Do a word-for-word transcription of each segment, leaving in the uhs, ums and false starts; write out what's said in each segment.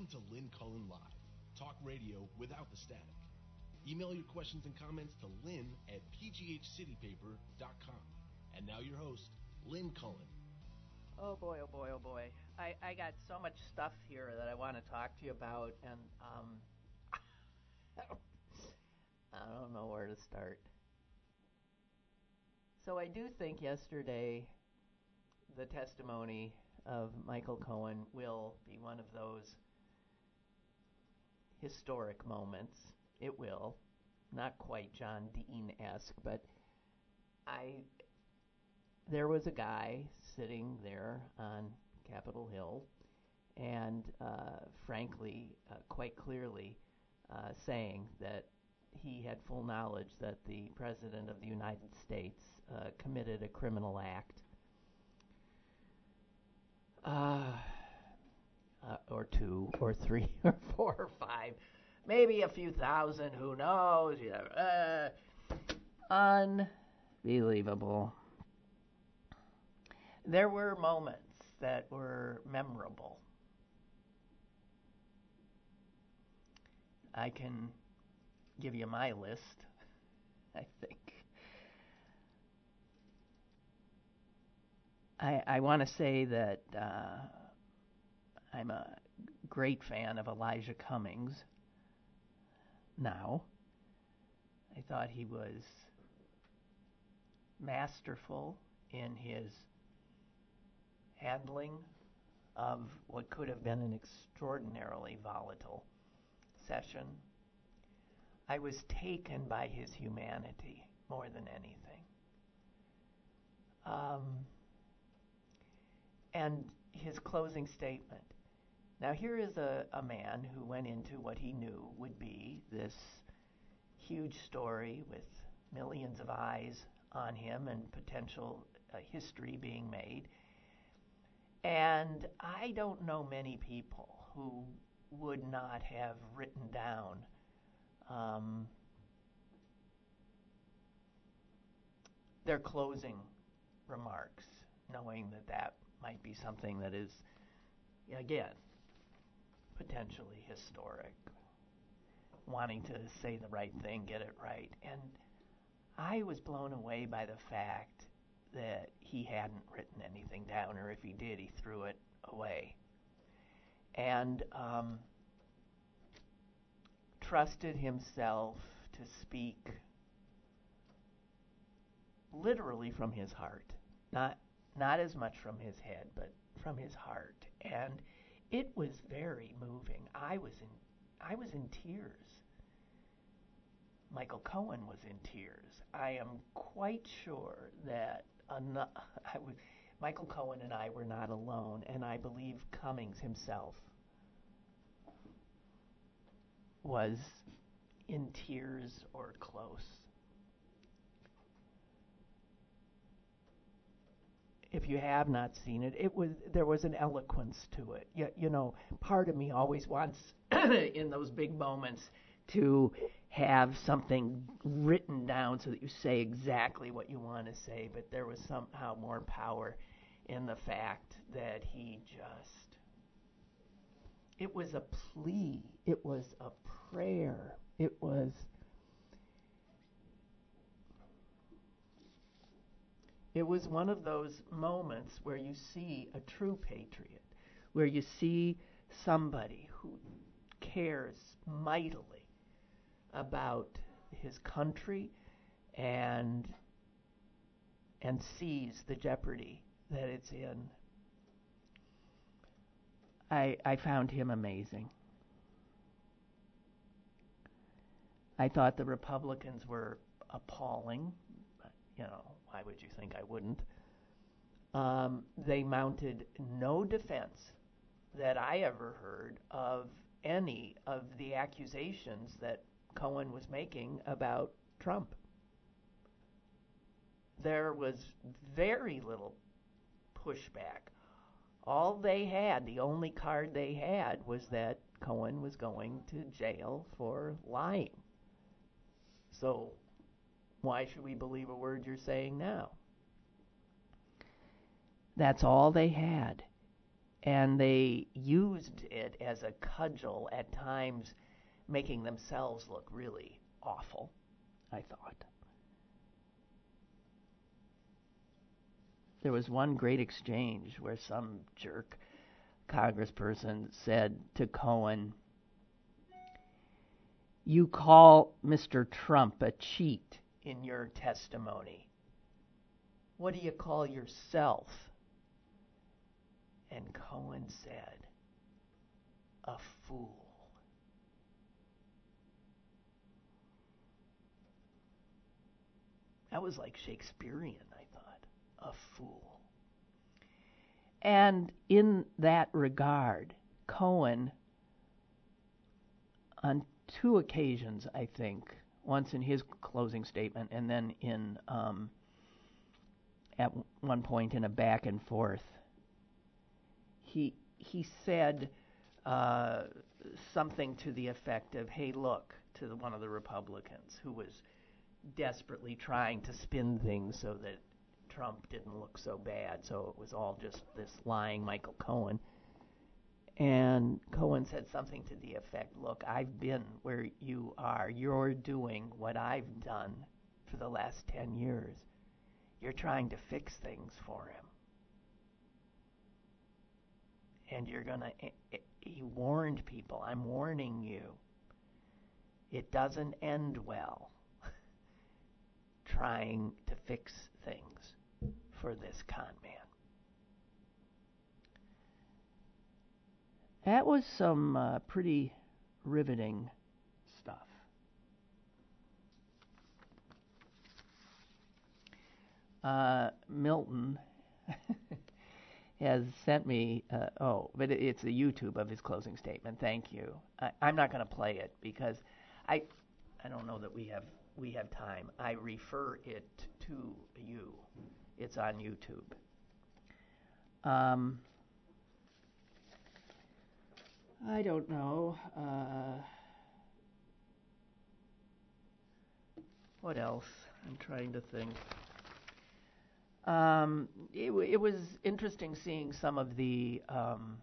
Welcome to Lynn Cullen Live, talk radio without the static. Email your questions and comments to lynn at p g h city paper dot com. And now your host, Lynn Cullen. Oh boy, oh boy, oh boy. I, I got so much stuff here that I want to talk to you about, and um, I, don't, I don't know where to start. So I do think yesterday the testimony of Michael Cohen will be one of those historic moments. It will. Not quite John Dean-esque, but I... there was a guy sitting there on Capitol Hill and, uh, frankly, uh, quite clearly uh, saying that he had full knowledge that the President of the United States uh, committed a criminal act uh, uh, or two or three or four or five, maybe a few thousand, who knows. Uh, unbelievable. There were moments that were memorable. I can give you my list, I think. I, I want to say that uh, I'm a great fan of Elijah Cummings now. I thought he was masterful in his handling of what could have been an extraordinarily volatile session. I was taken by his humanity more than anything. Um, and his closing statement. Now here is a, a man who went into what he knew would be this huge story with millions of eyes on him and potential uh, history being made. And I don't know many people who would not have written down um, their closing remarks, knowing that that might be something that is, again, potentially historic, wanting to say the right thing, get it right. And I was blown away by the fact that he hadn't written anything down, or if he did, he threw it away. And um, trusted himself to speak literally from his heart. Not, not as much from his head, but from his heart. And it was very moving. I was in, I was in tears. Michael Cohen was in tears. I am quite sure that I was, Michael Cohen and I were not alone, and I believe Cummings himself was in tears or close. If you have not seen it, it was there was an eloquence to it. You, you know, part of me always wants, in those big moments, to have something written down so that you say exactly what you want to say, but there was somehow more power in the fact that he just... it was a plea. It was a prayer. It was... it was one of those moments where you see a true patriot, where you see somebody who cares mightily about his country and and sees the jeopardy that it's in. I I found him amazing. I thought the Republicans were appalling. You know, why would you think I wouldn't? Um, they mounted no defense that I ever heard of any of the accusations that Cohen was making about Trump. There was very little pushback. All they had, the only card they had, was that Cohen was going to jail for lying. So why should we believe a word you're saying now? That's all they had. and they used it as a cudgel at times, making themselves look really awful, I thought. There was one great exchange where some jerk congressperson said to Cohen, "You call Mister Trump a cheat in your testimony. What do you call yourself?" And Cohen said, "A fool." That was like Shakespearean, I thought. A fool. And in that regard, Cohen, on two occasions, I think, once in his closing statement and then in um, at one point in a back and forth, he he said uh, something to the effect of, "Hey, look," to the, one of the Republicans who was desperately trying to spin things so that Trump didn't look so bad, so it was all just this lying Michael Cohen. And Cohen said something to the effect, "Look, I've been where you are. You're doing what I've done for the last ten years. You're trying to fix things for him. And you're going to," he warned people, "I'm warning you. It doesn't end well trying to fix things for this con man." That was some uh, pretty riveting stuff. Uh, Milton has sent me, uh, oh, but it, it's a YouTube of his closing statement. Thank you. I, I'm not going to play it because I, I don't know that we have we have time. I refer it to you. It's on YouTube. Um, I don't know. Uh, what else? I'm trying to think. Um, it, w- it was interesting seeing some of the um,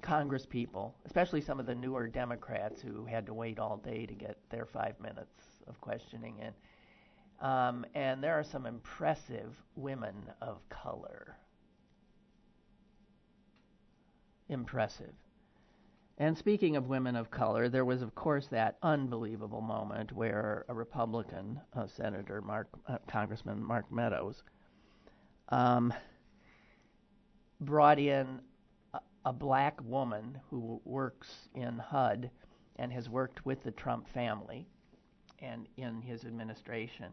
Congress people, especially some of the newer Democrats who had to wait all day to get their five minutes of questioning in. Um, and there are some impressive women of color. Impressive. And speaking of women of color, there was, of course, that unbelievable moment where a Republican, uh, Senator Mark, uh, Congressman Mark Meadows, um, brought in a, a black woman who works in H U D and has worked with the Trump family and in his administration,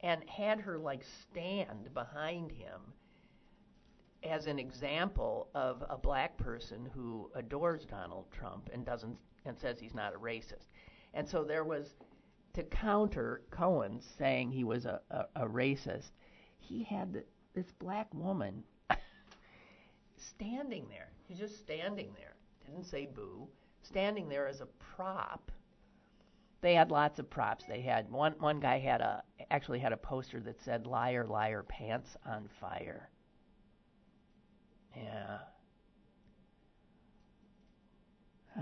and had her, like, stand behind him as an example of a black person who adores Donald Trump and doesn't and says he's not a racist. And so there was, to counter Cohen saying he was a, a, a racist, he had this black woman standing there. She's just standing there. Didn't say boo. Standing there as a prop. They had lots of props. They had one one guy had a actually had a poster that said, "Liar, liar, pants on fire." Yeah. Uh.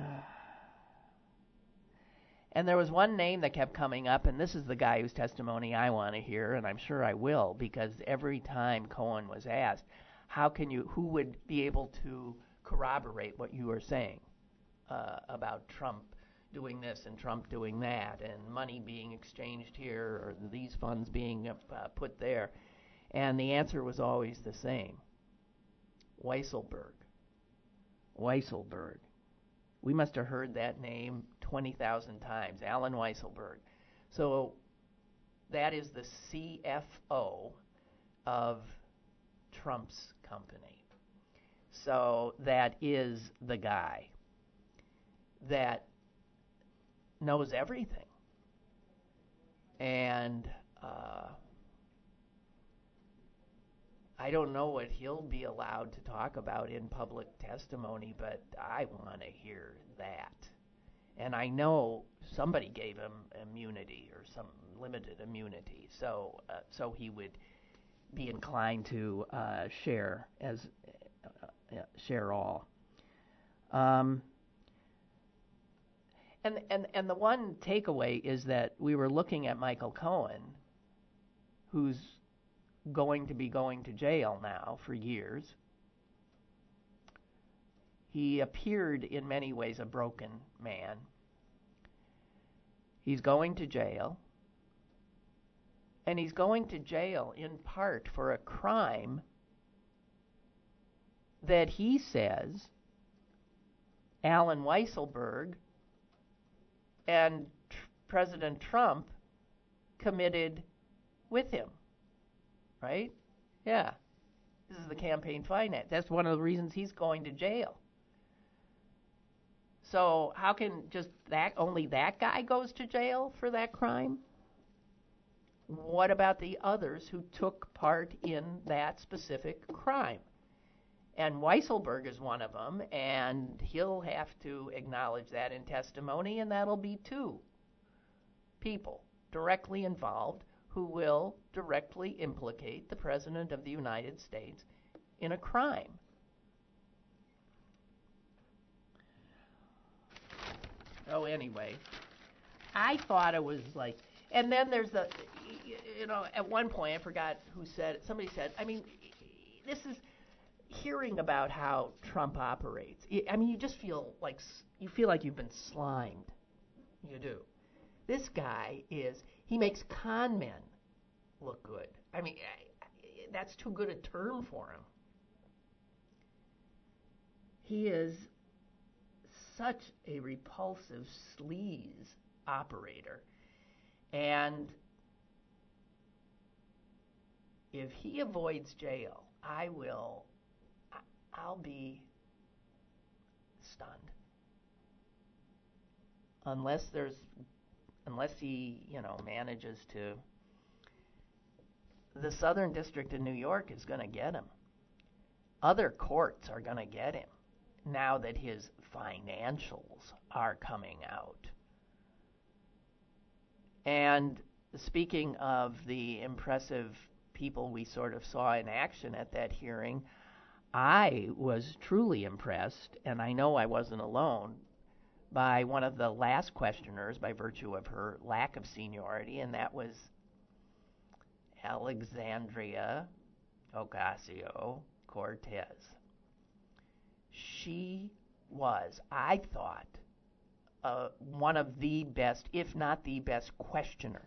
And there was one name that kept coming up, and this is the guy whose testimony I want to hear, and I'm sure I will, because every time Cohen was asked, how can you, who would be able to corroborate what you are saying uh, about Trump doing this and Trump doing that, and money being exchanged here or these funds being uh, put there, and the answer was always the same. Weisselberg. Weisselberg. We must have heard that name twenty thousand times, Alan Weisselberg. So that is the C F O of Trump's company. So that is the guy that knows everything. And uh, I don't know what he'll be allowed to talk about in public testimony, but I want to hear that. And I know somebody gave him immunity or some limited immunity, so uh, so he would be inclined to uh, share as uh, share all. Um, and and and the one takeaway is that we were looking at Michael Cohen, who's going to be going to jail now for years. He appeared in many ways a broken man. He's going to jail, and he's going to jail in part for a crime that he says Alan Weisselberg and tr- President Trump committed with him, right? Yeah. This is the campaign finance. That's one of the reasons he's going to jail. So how can just that, only that guy goes to jail for that crime? What about the others who took part in that specific crime? And Weisselberg is one of them, and he'll have to acknowledge that in testimony, and that'll be two people directly involved who will directly implicate the President of the United States in a crime. So anyway, I thought it was like, and then there's the, you know, at one point, I forgot who said it, somebody said, I mean, this is hearing about how Trump operates. I mean, you just feel like, you feel like you've been slimed. You do. This guy is, he makes con men look good. I mean, I, I, that's too good a term for him. He is such a repulsive sleaze operator. And if he avoids jail, I will, I'll be stunned. Unless there's, unless he, you know, manages to, the Southern District of New York is going to get him. Other courts are going to get him now that his financials are coming out. And speaking of the impressive people we sort of saw in action at that hearing, I was truly impressed, and I know I wasn't alone, by one of the last questioners by virtue of her lack of seniority, and that was Alexandria Ocasio-Cortez. She was, I thought, uh, one of the best, if not the best questioner,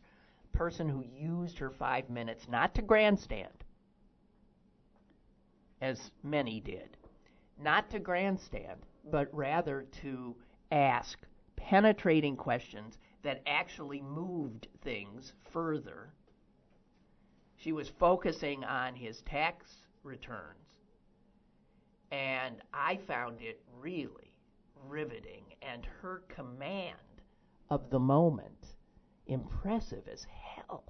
person who used her five minutes not to grandstand, as many did, not to grandstand, but rather to ask penetrating questions that actually moved things further. She was focusing on his tax returns, and I found it really riveting, and her command of the moment impressive as hell.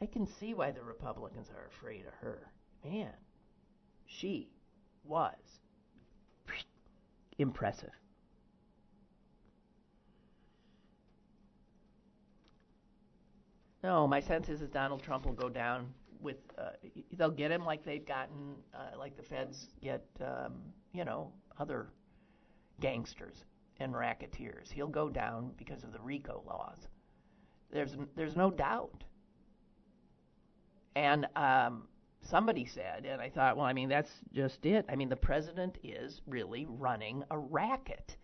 I can see why the Republicans are afraid of her. Man, she was impressive. No, my sense is that Donald Trump will go down with, uh, they'll get him like they've gotten, uh, like the feds get, um, you know, other gangsters and racketeers. He'll go down because of the RICO laws. There's, there's no doubt. And um, somebody said, and I thought, well, I mean, that's just it. I mean, the president is really running a racket,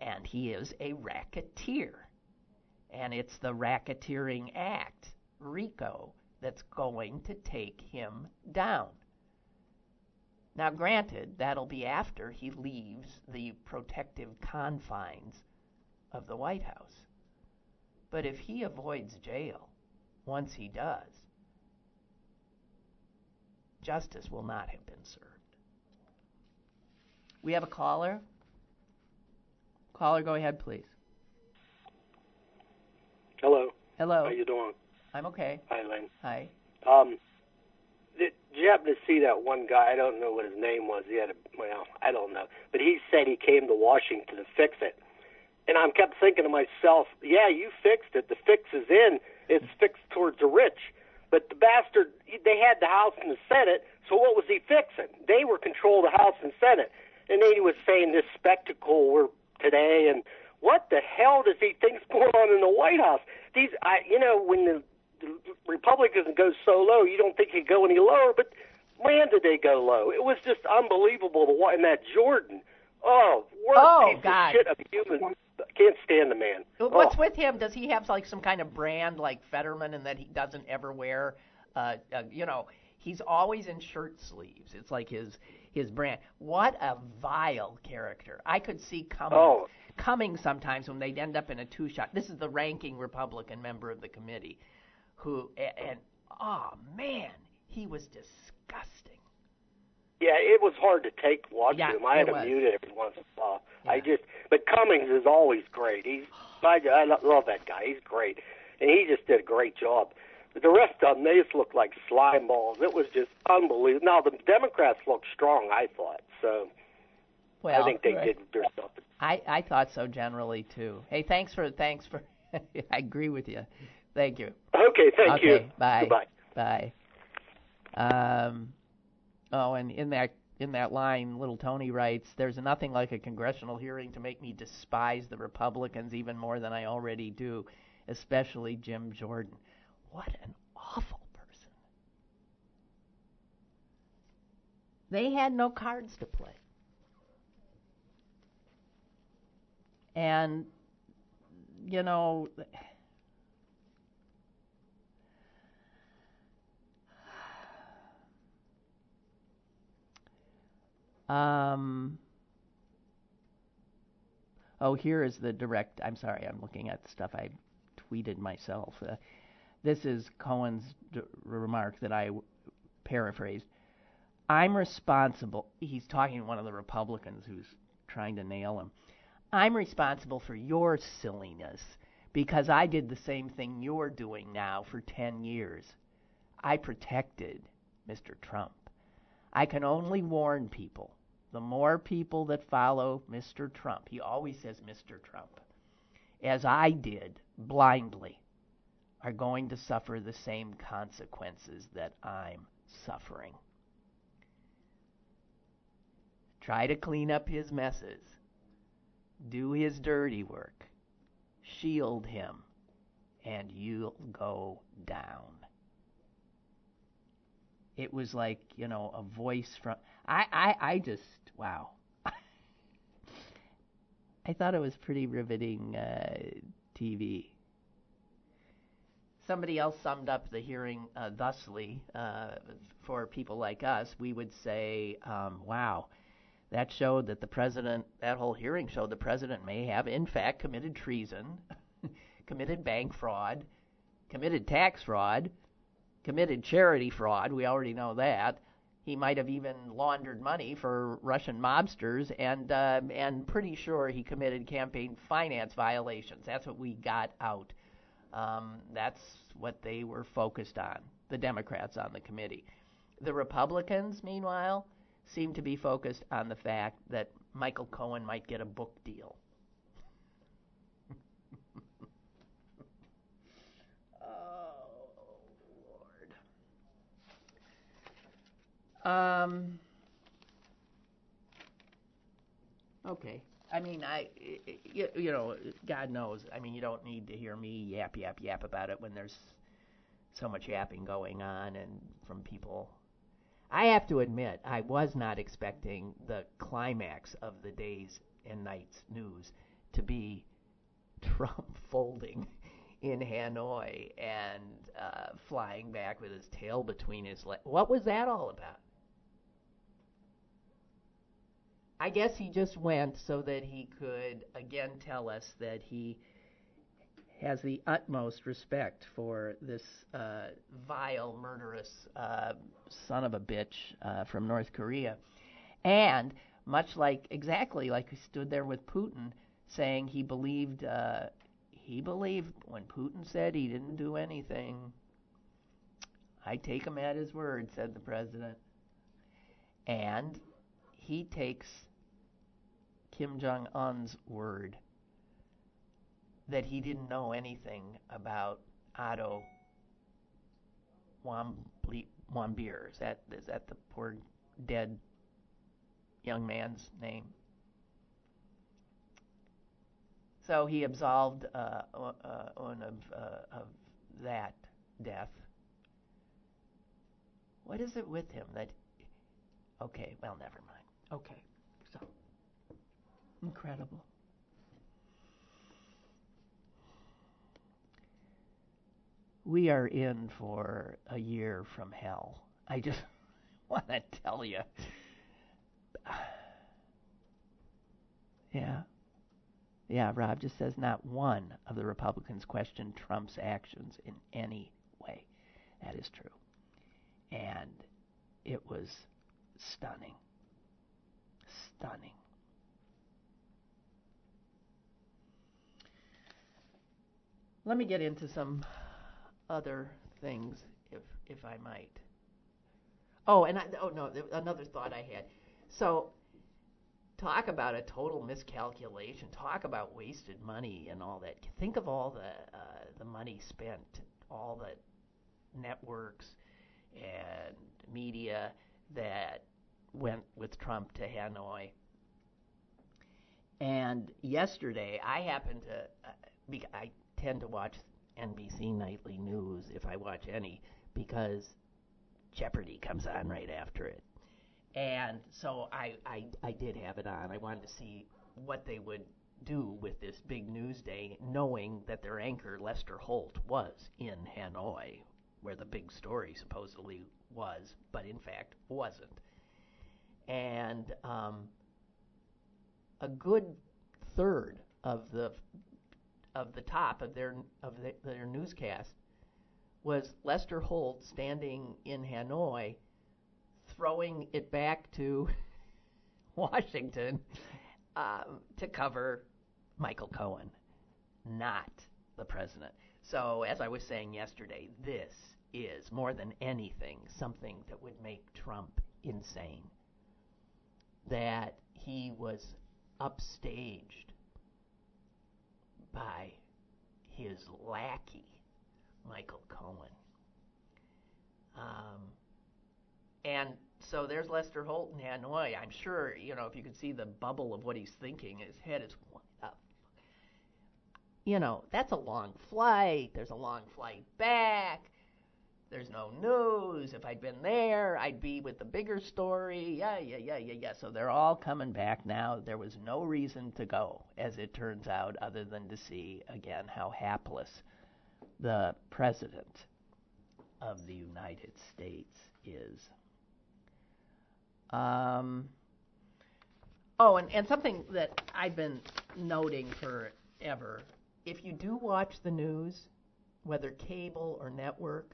and he is a racketeer, and it's the Racketeering Act, RICO, that's going to take him down. Now, granted, that'll be after he leaves the protective confines of the White House. But if he avoids jail, once he does, justice will not have been served. We have a caller. Caller, go ahead, please. Hello. Hello. How you doing? I'm okay. Hi, Lynn. Hi. Um, did, did you happen to see that one guy? I don't know what his name was. He had a, well, I don't know. But he said he came to Washington to fix it. And I kept thinking to myself, yeah, you fixed it. The fix is in. It's fixed towards the rich. But the bastard, they had the House and the Senate, So what was he fixing? They were control the House and Senate. And then he was saying this spectacle we're today, and what the hell does he think's going on in the White House? These, I, you know, when the, the Republicans go so low, you don't think he'd go any lower, but man, did they go low. It was just unbelievable to watch. And that Jordan, oh, worst oh, piece God. of shit of human. Can't stand the man. What's oh. with him? Does he have like some kind of brand like Fetterman, and that he doesn't ever wear? Uh, uh, you know, he's always in shirt sleeves. It's like his his brand. What a vile character! I could see Cummings oh. Cummings sometimes when they'd end up in a two shot. This is the ranking Republican member of the committee, who and oh man, he was disgusting. Yeah, it was hard to take watching yeah, him. I had to was. mute it every once in a while. Yeah. I just, but Cummings is always great. He's, I, I love that guy. He's great, and he just did a great job. But the rest of them, they just looked like slime balls. It was just unbelievable. Now the Democrats looked strong, I thought. So well, I think they right. did their stuff. I, I thought so generally too. Hey, thanks for thanks for. I agree with you. Thank you. Okay, thank okay, you. Bye. Goodbye. Bye. Um. Oh, and in that in that line, little Tony writes, "There's nothing like a congressional hearing to make me despise the Republicans even more than I already do, especially Jim Jordan." What an awful person. They had no cards to play. And, you know... Um, oh, here is the direct, I'm sorry, I'm looking at stuff I tweeted myself. Uh, this is Cohen's d- remark that I w- paraphrased. I'm responsible, he's talking to one of the Republicans who's trying to nail him. I'm responsible for your silliness because I did the same thing you're doing now for ten years. I protected Mister Trump. I can only warn people. The more people that follow Mister Trump, he always says Mister Trump, as I did blindly, are going to suffer the same consequences that I'm suffering. Try to clean up his messes. Do his dirty work. Shield him, and you'll go down. It was like, you know, a voice from... I, I, I just... Wow. I thought it was pretty riveting uh, T V. Somebody else summed up the hearing uh, thusly. Uh, for people like us, we would say, um, wow, that showed that the president... That whole hearing showed the president may have, in fact, committed treason, committed bank fraud, committed tax fraud, committed charity fraud, we already know that. He might have even laundered money for Russian mobsters, and uh, and pretty sure he committed campaign finance violations. That's what we got out. Um, that's what they were focused on, the Democrats on the committee. The Republicans, meanwhile, seem to be focused on the fact that Michael Cohen might get a book deal. Um, okay. I mean, I, you, you know, God knows. I mean, you don't need to hear me yap, yap, yap about it when there's so much yapping going on and from people. I have to admit, I was not expecting the climax of the day's and night's news to be Trump folding in Hanoi and uh, flying back with his tail between his legs. What was that all about? I guess he just went so that he could again tell us that he has the utmost respect for this uh, vile, murderous uh, son of a bitch uh, from North Korea. And much like, exactly like he stood there with Putin saying he believed, uh, he believed when Putin said he didn't do anything. I take him at his word, said the president. And he takes Kim Jong-un's word that he didn't know anything about Otto Wambier, Wambier. Is that is that the poor dead young man's name? So he absolved uh, uh, on of uh, of that death. What is it with him that? Okay, well, never mind. Okay, so incredible. We are in for a year from hell. I just want to tell you. Yeah. Yeah, Rob just says not one of the Republicans questioned Trump's actions in any way. That is true. And it was stunning. Stunning. Let me get into some other things, if if I might. Oh, and I, oh no, another thought I had. So, talk about a total miscalculation. Talk about wasted money and all that. Think of all the uh, the money spent, all the networks and media that went with Trump to Hanoi. And yesterday, I happened to. Uh, I tend to watch N B C Nightly News, if I watch any, because Jeopardy comes on right after it. And so I, I, I did have it on. I wanted to see what they would do with this big news day, knowing that their anchor, Lester Holt, was in Hanoi, where the big story supposedly was, but in fact wasn't. And um, a good third of the... of the top of their of the, their newscast was Lester Holt standing in Hanoi, throwing it back to Washington um, to cover Michael Cohen, not the president. So as I was saying yesterday, this is more than anything something that would make Trump insane. That he was upstaged by his lackey, Michael Cohen. Um, and so there's Lester Holt in Hanoi. I'm sure, you know, if you could see the bubble of what he's thinking, his head is, what the fuck? You know, that's a long flight. There's a long flight back. There's no news. If I'd been there, I'd be with the bigger story. Yeah, yeah, yeah, yeah, yeah. So they're all coming back now. There was no reason to go, as it turns out, other than to see, again, how hapless the president of the United States is. Um, oh, and, and something that I've been noting forever, if you do watch the news, whether cable or network,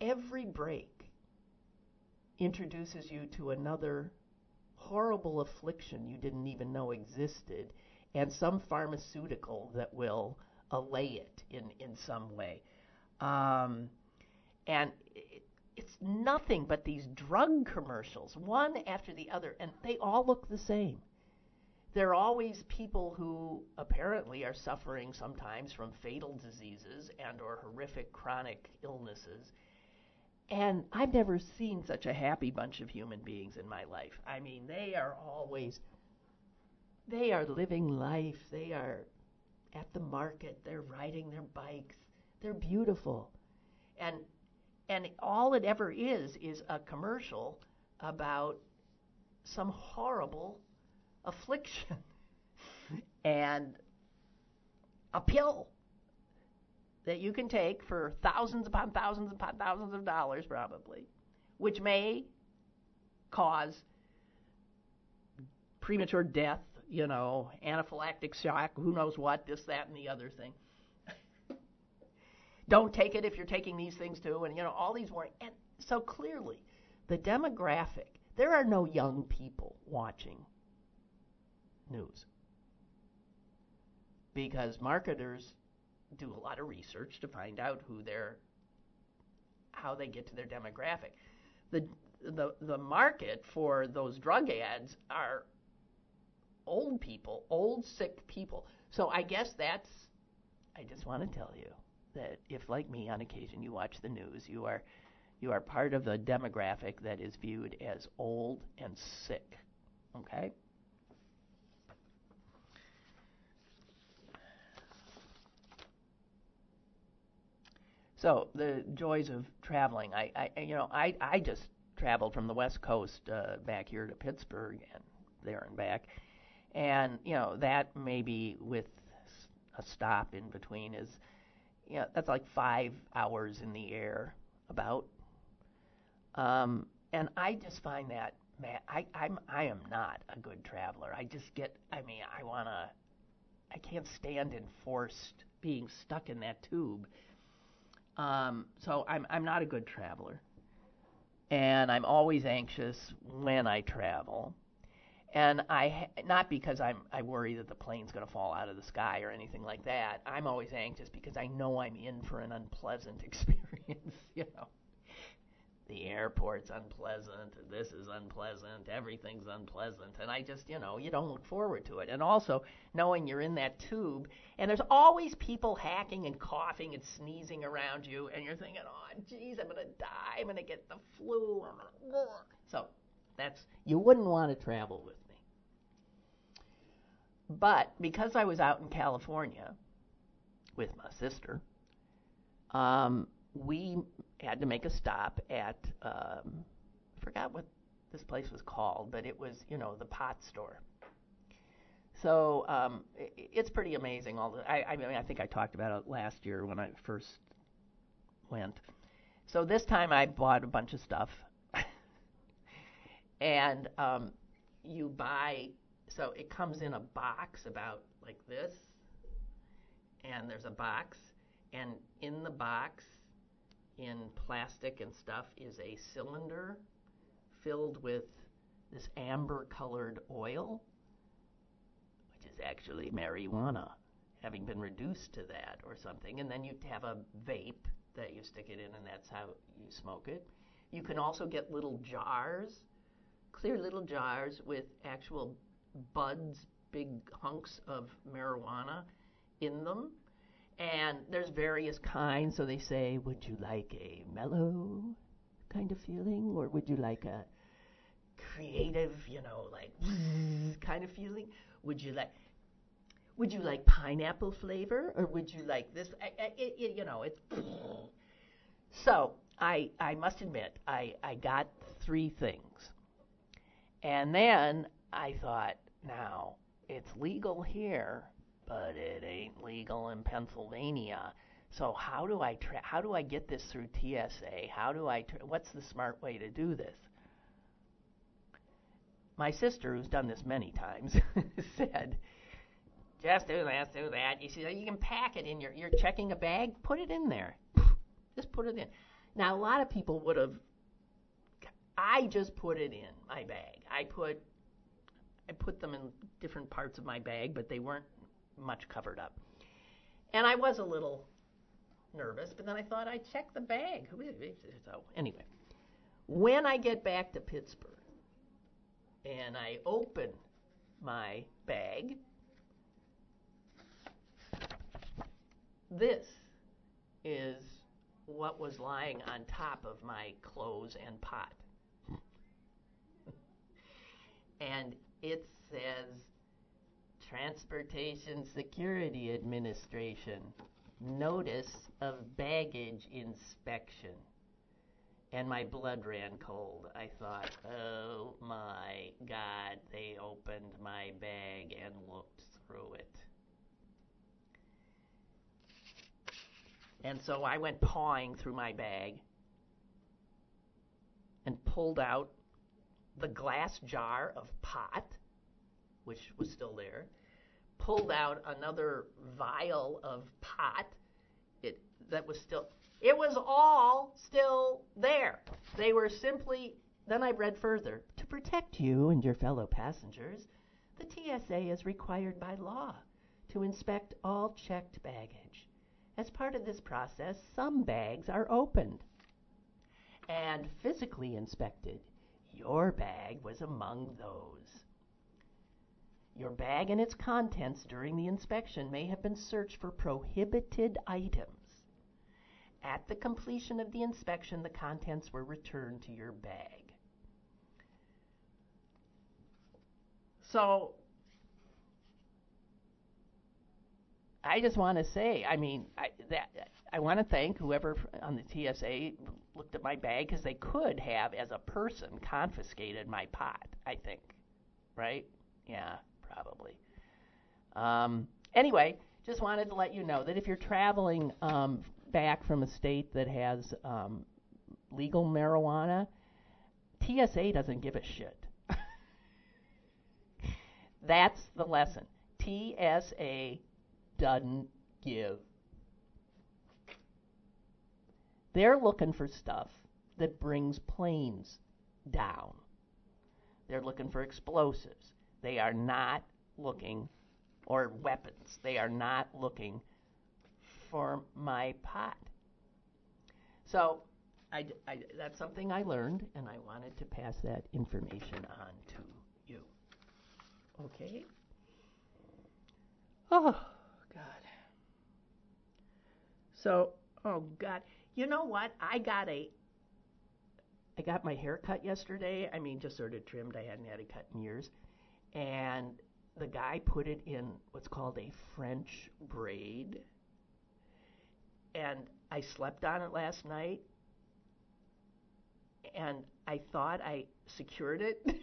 every break introduces you to another horrible affliction you didn't even know existed, and some pharmaceutical that will allay it in, in some way. Um, and it, it's nothing but these drug commercials, one after the other, and they all look the same. There are always people who apparently are suffering sometimes from fatal diseases and or horrific chronic illnesses. And I've never seen such a happy bunch of human beings in my life. I mean, they are always, they are living life. They are at the market. They're riding their bikes. They're beautiful. And and all it ever is is a commercial about some horrible affliction and a pill that you can take for thousands upon thousands upon thousands of dollars, probably, which may cause premature death, you know, anaphylactic shock, who knows what, this, that, and the other thing. Don't take it if you're taking these things too, and, you know, all these warnings. And so clearly, the demographic, there are no young people watching news because marketers do a lot of research to find out who they're, how they get to their demographic. The the the market for those drug ads are old people, old sick people. So I guess that's, I just want to tell you, that if, like me, on occasion you watch the news, you are you are part of the demographic that is viewed as old and sick, okay? So the joys of traveling. I, I you know, I, I just traveled from the West Coast uh, back here to Pittsburgh and there and back. And, you know, that maybe with a stop in between is, you know, that's like five hours in the air about. Um, and I just find that, man, I, I'm, I am not a good traveler. I just get, I mean, I want to, I can't stand enforced being stuck in that tube. Um, so I'm, I'm not a good traveler. And I'm always anxious when I travel. And I, not because I'm, I worry that the plane's going to fall out of the sky or anything like that. I'm always anxious because I know I'm in for an unpleasant experience, you know. The airport's unpleasant, this is unpleasant, everything's unpleasant, and I just, you know, you don't look forward to it. And also, knowing you're in that tube, and there's always people hacking and coughing and sneezing around you, and you're thinking, oh, geez, I'm going to die, I'm going to get the flu. So, that's, you wouldn't want to travel with me. But, because I was out in California with my sister, um, we had to make a stop at, um, I forgot what this place was called, but it was, you know, the pot store. So um, it, it's pretty amazing. All the, I, I mean, I think I talked about it last year when I first went. So this time I bought a bunch of stuff. And um, you buy, so it comes in a box about like this. And there's a box. And in the box, in plastic and stuff, is a cylinder filled with this amber-colored oil, which is actually marijuana, having been reduced to that or something. And then you have a vape that you stick it in, and that's how you smoke it. You can also get little jars, clear little jars with actual buds, big hunks of marijuana in them. And there's various kinds, so they say, would you like a mellow kind of feeling? Or would you like a creative, you know, like kind of feeling? Would you like would you like pineapple flavor? Or would you like this? I, I, it, you know, it's... So I, I must admit, I, I got three things. And then I thought, now, it's legal here, but it ain't legal in Pennsylvania. So how do I tra- how do I get this through T S A? How do I tra- what's the smart way to do this? My sister, who's done this many times, said, just do this, do that. You see, you can pack it in your, you're checking a bag, put it in there. Just put it in. Now, a lot of people would have, I just put it in my bag. I put I put them in different parts of my bag, but they weren't much covered up. And I was a little nervous, but then I thought I'd check the bag. So anyway, when I get back to Pittsburgh and I open my bag, this is what was lying on top of my clothes and pot. And it says, Transportation Security Administration, notice of baggage inspection. And my blood ran cold. I thought, oh my God, they opened my bag and looked through it. And so I went pawing through my bag and pulled out the glass jar of pot, which was still there, pulled out another vial of pot it, that was still, it was all still there. They were simply, then I read further, to protect you and your fellow passengers, the T S A is required by law to inspect all checked baggage. As part of this process, some bags are opened and physically inspected. Your bag was among those. Your bag and its contents during the inspection may have been searched for prohibited items, At the completion of the inspection, the contents were returned to your bag. So I just want to say, I mean, I, that, I want to thank whoever on the T S A looked at my bag, because they could have, as a person, confiscated my pot, I think. Right? Yeah, probably. Um, anyway, just wanted to let you know that if you're traveling um, back from a state that has um, legal marijuana, T S A doesn't give a shit. That's the lesson. T S A doesn't give. They're looking for stuff that brings planes down. They're looking for explosives. They are not looking, or weapons. They are not looking for my pot. So I, I, that's something I learned, and I wanted to pass that information on to you. Okay? Oh, God. So, oh, God. You know what? I got a, I got my hair cut yesterday. I mean, just sort of trimmed. I hadn't had a cut in years. And the guy put it in what's called a French braid. And I slept on it last night. And I thought I secured it. And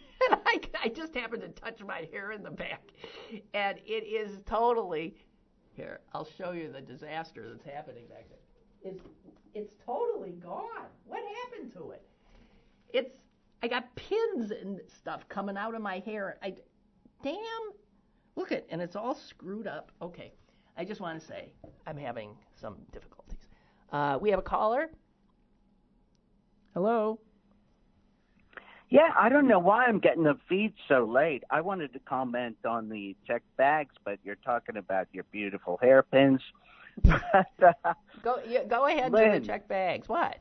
I, I just happened to touch my hair in the back. And it is totally, here, I'll show you the disaster that's happening back there. It's, it's totally gone. What happened to it? It's, I got pins and stuff coming out of my hair. I, damn, look at, and it's all screwed up. Okay, I just want to say I'm having some difficulties. Uh, we have a caller. Hello. Yeah, I don't know why I'm getting the feed so late. I wanted to comment on the check bags, but you're talking about your beautiful hairpins. But, uh, go, yeah, go ahead and check bags. What?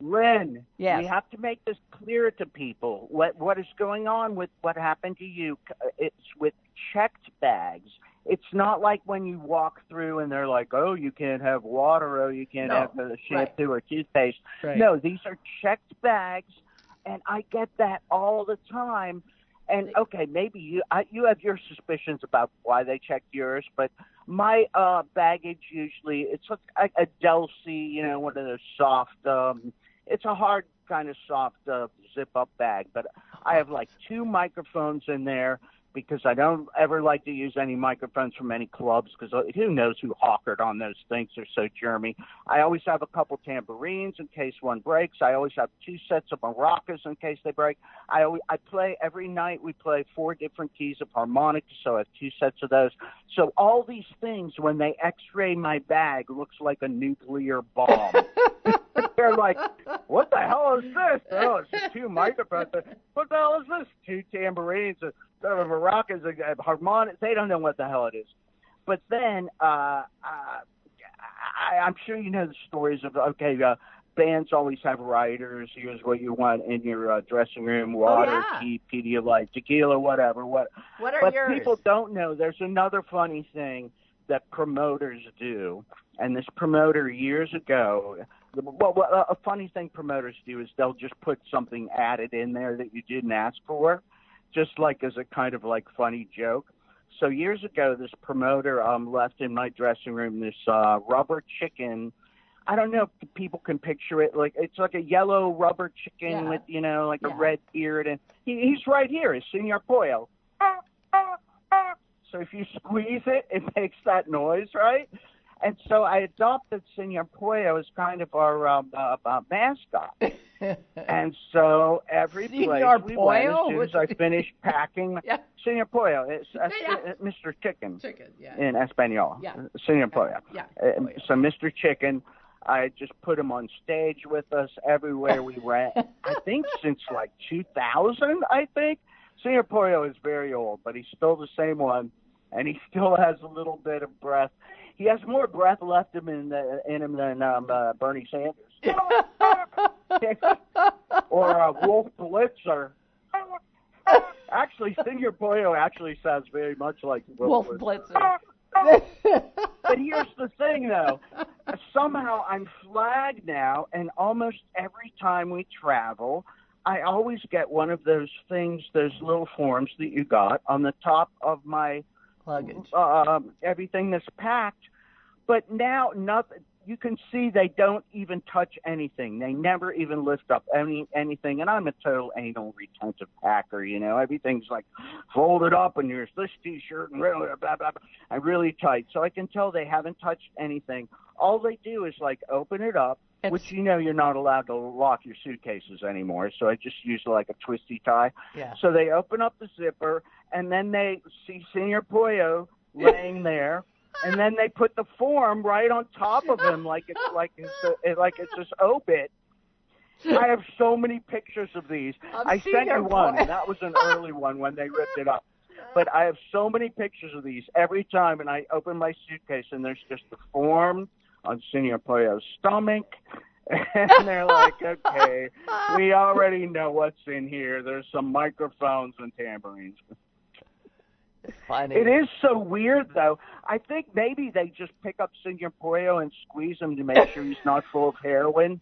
Lynn, yes. We have to make this clear to people. What What is going on with what happened to you? It's with checked bags. It's not like when you walk through and they're like, oh, you can't have water, oh, you can't no. have the shampoo right. or toothpaste. Right. No, these are checked bags, and I get that all the time. And, okay, maybe you I, you have your suspicions about why they checked yours, but my uh, baggage usually, it's like a Delcy, you know, one of those soft, um, it's a hard kind of soft uh, zip-up bag. But I have, like, two microphones in there because I don't ever like to use any microphones from any clubs because who knows who hawkered on those things. They're so germy. I always have a couple tambourines in case one breaks. I always have two sets of maracas in case they break. I, always, I play every night. We play four different keys of harmonica, so I have two sets of those. So all these things, when they x-ray my bag, looks like a nuclear bomb. They're like, what the hell is this? Oh, it's two microphones. What the hell is this? Two tambourines, a set of maracas, a, a harmonica. They don't know what the hell it is. But then uh, uh, I, I'm sure you know the stories of, okay, uh, bands always have rioters. Here's what you want in your uh, dressing room, water, oh, yeah. tea, Pedialyte, tequila, whatever. What, what are but yours? People don't know. There's another funny thing that promoters do. And this promoter years ago – Well, a funny thing promoters do is they'll just put something added in there that you didn't ask for, just like as a kind of like funny joke. So years ago, this promoter um, left in my dressing room this uh, rubber chicken. I don't know if people can picture it. Like it's like a yellow rubber chicken yeah. with, you know, like yeah. a red ear. And he, he's right here, is Senor Pollo. So if you squeeze it, it makes that noise, right? And so I adopted Senor Pollo as kind of our um, uh, uh, mascot. And so every place we went, as soon as I finished packing, yeah. Senor Pollo, it's, uh, yeah. Mister Chicken, Chicken yeah. in Espanol, yeah. Senor Pollo. Yeah. Yeah. Uh, so Mister Chicken, I just put him on stage with us everywhere we went. I think since like two thousand, I think. Senor Pollo is very old, but he's still the same one, and he still has a little bit of breath. He has more breath left him in, the, in him than um, uh, Bernie Sanders. Or uh, Wolf Blitzer. Actually, Senor Pollo actually sounds very much like Wolf, Wolf Blitzer. Blitzer. But here's the thing, though. somehow I'm flagged now, and almost every time we travel, I always get one of those things, those little forms that you got on the top of my luggage, uh, everything that's packed. But now nothing. You can see they don't even touch anything. They never even lift up any anything. And I'm a total anal retentive packer, you know. Everything's like folded up, and there's this T-shirt and really, blah, blah, blah. I'm really tight. So I can tell they haven't touched anything. All they do is, like, open it up, it's, which, you know, you're not allowed to lock your suitcases anymore. So I just use, like, a twisty tie. Yeah. So they open up the zipper, and then they see Senor Pollo laying there. And then they put the form right on top of him, like it's like it's like it's this obit. I have so many pictures of these. I'm I sent you one, and that was an early one when they ripped it up. But I have so many pictures of these every time, and I open my suitcase, and there's just the form on Senor Pollo's stomach. And they're like, okay, we already know what's in here. There's some microphones and tambourines. Funny. It is so weird, though. I think maybe they just pick up Senor Pollo and squeeze him to make sure he's not full of heroin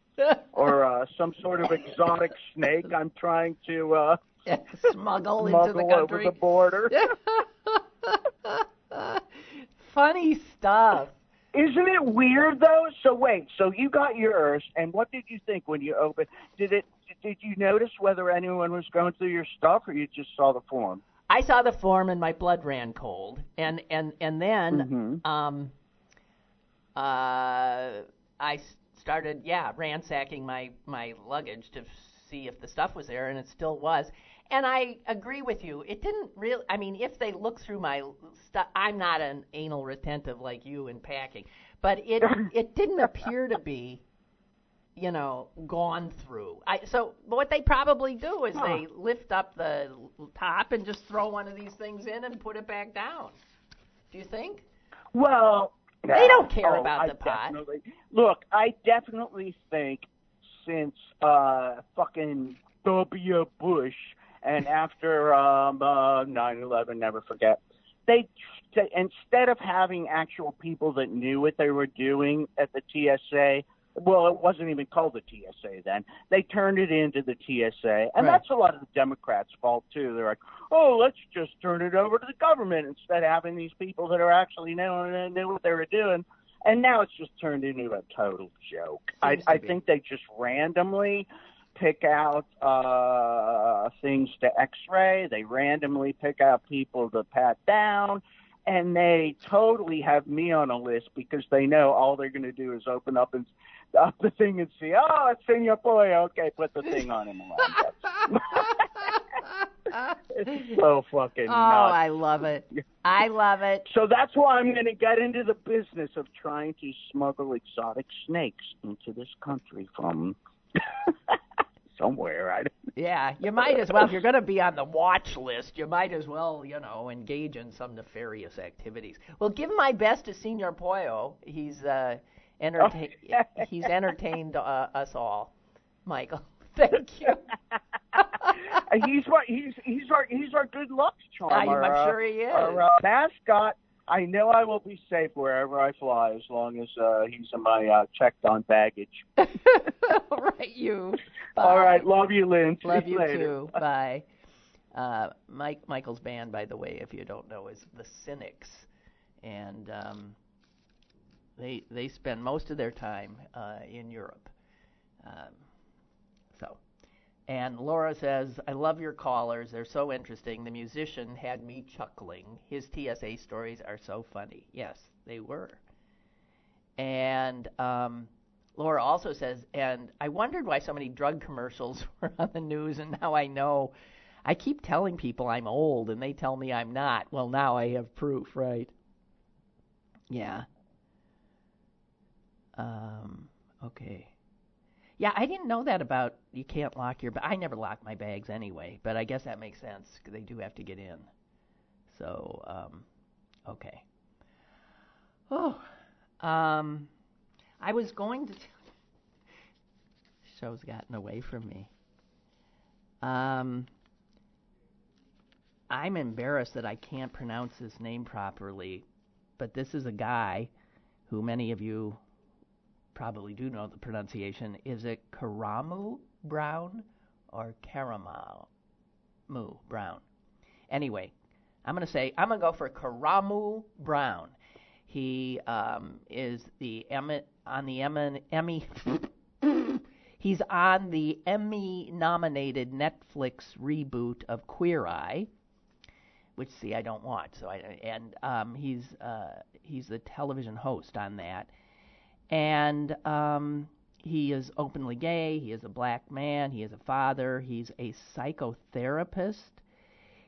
or uh, some sort of exotic snake I'm trying to uh, yeah, smuggle, smuggle into the country. Over the border. Funny stuff. Isn't it weird, though? So wait, so you got yours, and what did you think when you opened? Did it? Did you notice whether anyone was going through your stuff, or you just saw the form? I saw the form and my blood ran cold, and and and then mm-hmm. um, uh, I started yeah ransacking my, my luggage to see if the stuff was there, and it still was. And I agree with you. It didn't really. I mean, if they look through my stuff, I'm not an anal retentive like you in packing, but it it didn't appear to be, you know, gone through. I, so what they probably do is huh. they lift up the top and just throw one of these things in and put it back down. Do you think? Well, they no, don't care oh, about I the pot. Look, I definitely think since uh, fucking W. Bush and after um, uh, nine eleven, never forget, they t- instead of having actual people that knew what they were doing at the T S A, well, it wasn't even called the T S A then. They turned it into the T S A. And right. That's a lot of the Democrats' fault, too. They're like, oh, let's just turn it over to the government instead of having these people that are actually knowing knew what they were doing. And now it's just turned into a total joke. I, I think they just randomly pick out uh, things to x-ray. They randomly pick out people to pat down. And they totally have me on a list because they know all they're going to do is open up and up the thing and see, oh, it's Senor Pollo. Okay, put the thing on him. It's so fucking nuts. Oh, I love it. I love it. So that's why I'm going to get into the business of trying to smuggle exotic snakes into this country from somewhere. I don't yeah, you might as well. If you're going to be on the watch list, you might as well, you know, engage in some nefarious activities. Well, give my best to Senor Pollo. He's uh, entertain. Oh. He's entertained uh, us all, Michael. Thank you. he's what he's he's our he's our good luck charm. I'm uh, sure he is. Our uh, mascot. I know I will be safe wherever I fly as long as uh, he's in my uh, checked-on baggage. All right, you. Bye. All right, love you, Lynn. Love See you later. Too. Bye. Uh, Mike Michael's band, by the way, if you don't know, is the Cynics, and um, they they spend most of their time uh, in Europe. Um, so, and Laura says, I love your callers. They're so interesting. The musician had me chuckling. His T S A stories are so funny. Yes, they were. And um, Laura also says, and I wondered why so many drug commercials were on the news, and now I know. I keep telling people I'm old, and they tell me I'm not. Well, now I have proof, right? Yeah. Um, okay. Yeah, I didn't know that about you can't lock your – I never lock my bags anyway, but I guess that makes sense. They do have to get in. So, um, okay. Oh, um, I was going to – show's gotten away from me. Um, I'm embarrassed that I can't pronounce this name properly, but this is a guy who many of you probably do know the pronunciation. Is it Karamo Brown or Karamo Brown? Anyway, I'm going to say, I'm going to go for Karamo Brown. He um, is the Emmy, on the Emmy, Emmy he's on the Emmy-nominated Netflix reboot of Queer Eye, which, see, I don't watch. So, I, and um, he's uh, he's the television host on that, and um, he is openly gay. He is a black man. He is a father. He's a psychotherapist.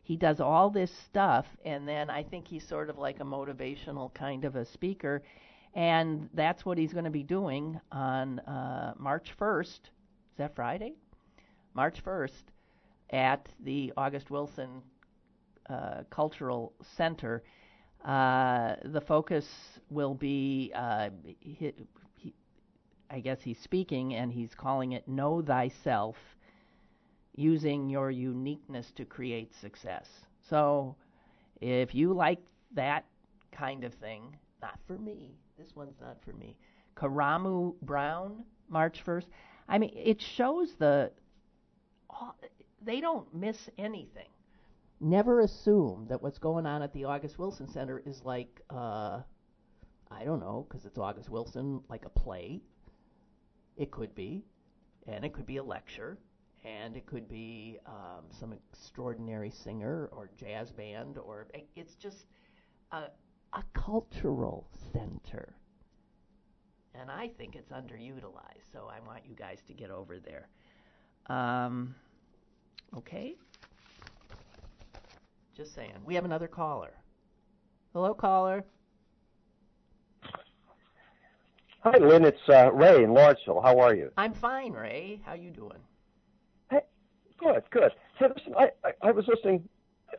He does all this stuff, and then I think he's sort of like a motivational kind of a speaker, and that's what he's going to be doing on uh, March first. Is that Friday? March first at the August Wilson uh, Cultural Center. Uh, the focus will be, uh, he, he, I guess he's speaking, and he's calling it Know Thyself, using your uniqueness to create success. So if you like that kind of thing, not for me. This one's not for me. Karamo Brown, March first. I mean, it shows the, all, they don't miss anything. Never assume that what's going on at the August Wilson Center is like, uh, I don't know, because it's August Wilson, like a play. It could be, and it could be a lecture. And it could be um, some extraordinary singer or jazz band, or it's just a, a cultural center. And I think it's underutilized, so I want you guys to get over there. Um, okay? Just saying. We have another caller. Hello, caller. Hi, Lynn. It's uh, Ray in Lawrenceville. How are you? I'm fine, Ray. How you doing? Good, good. Hey, listen, I, I, I was listening.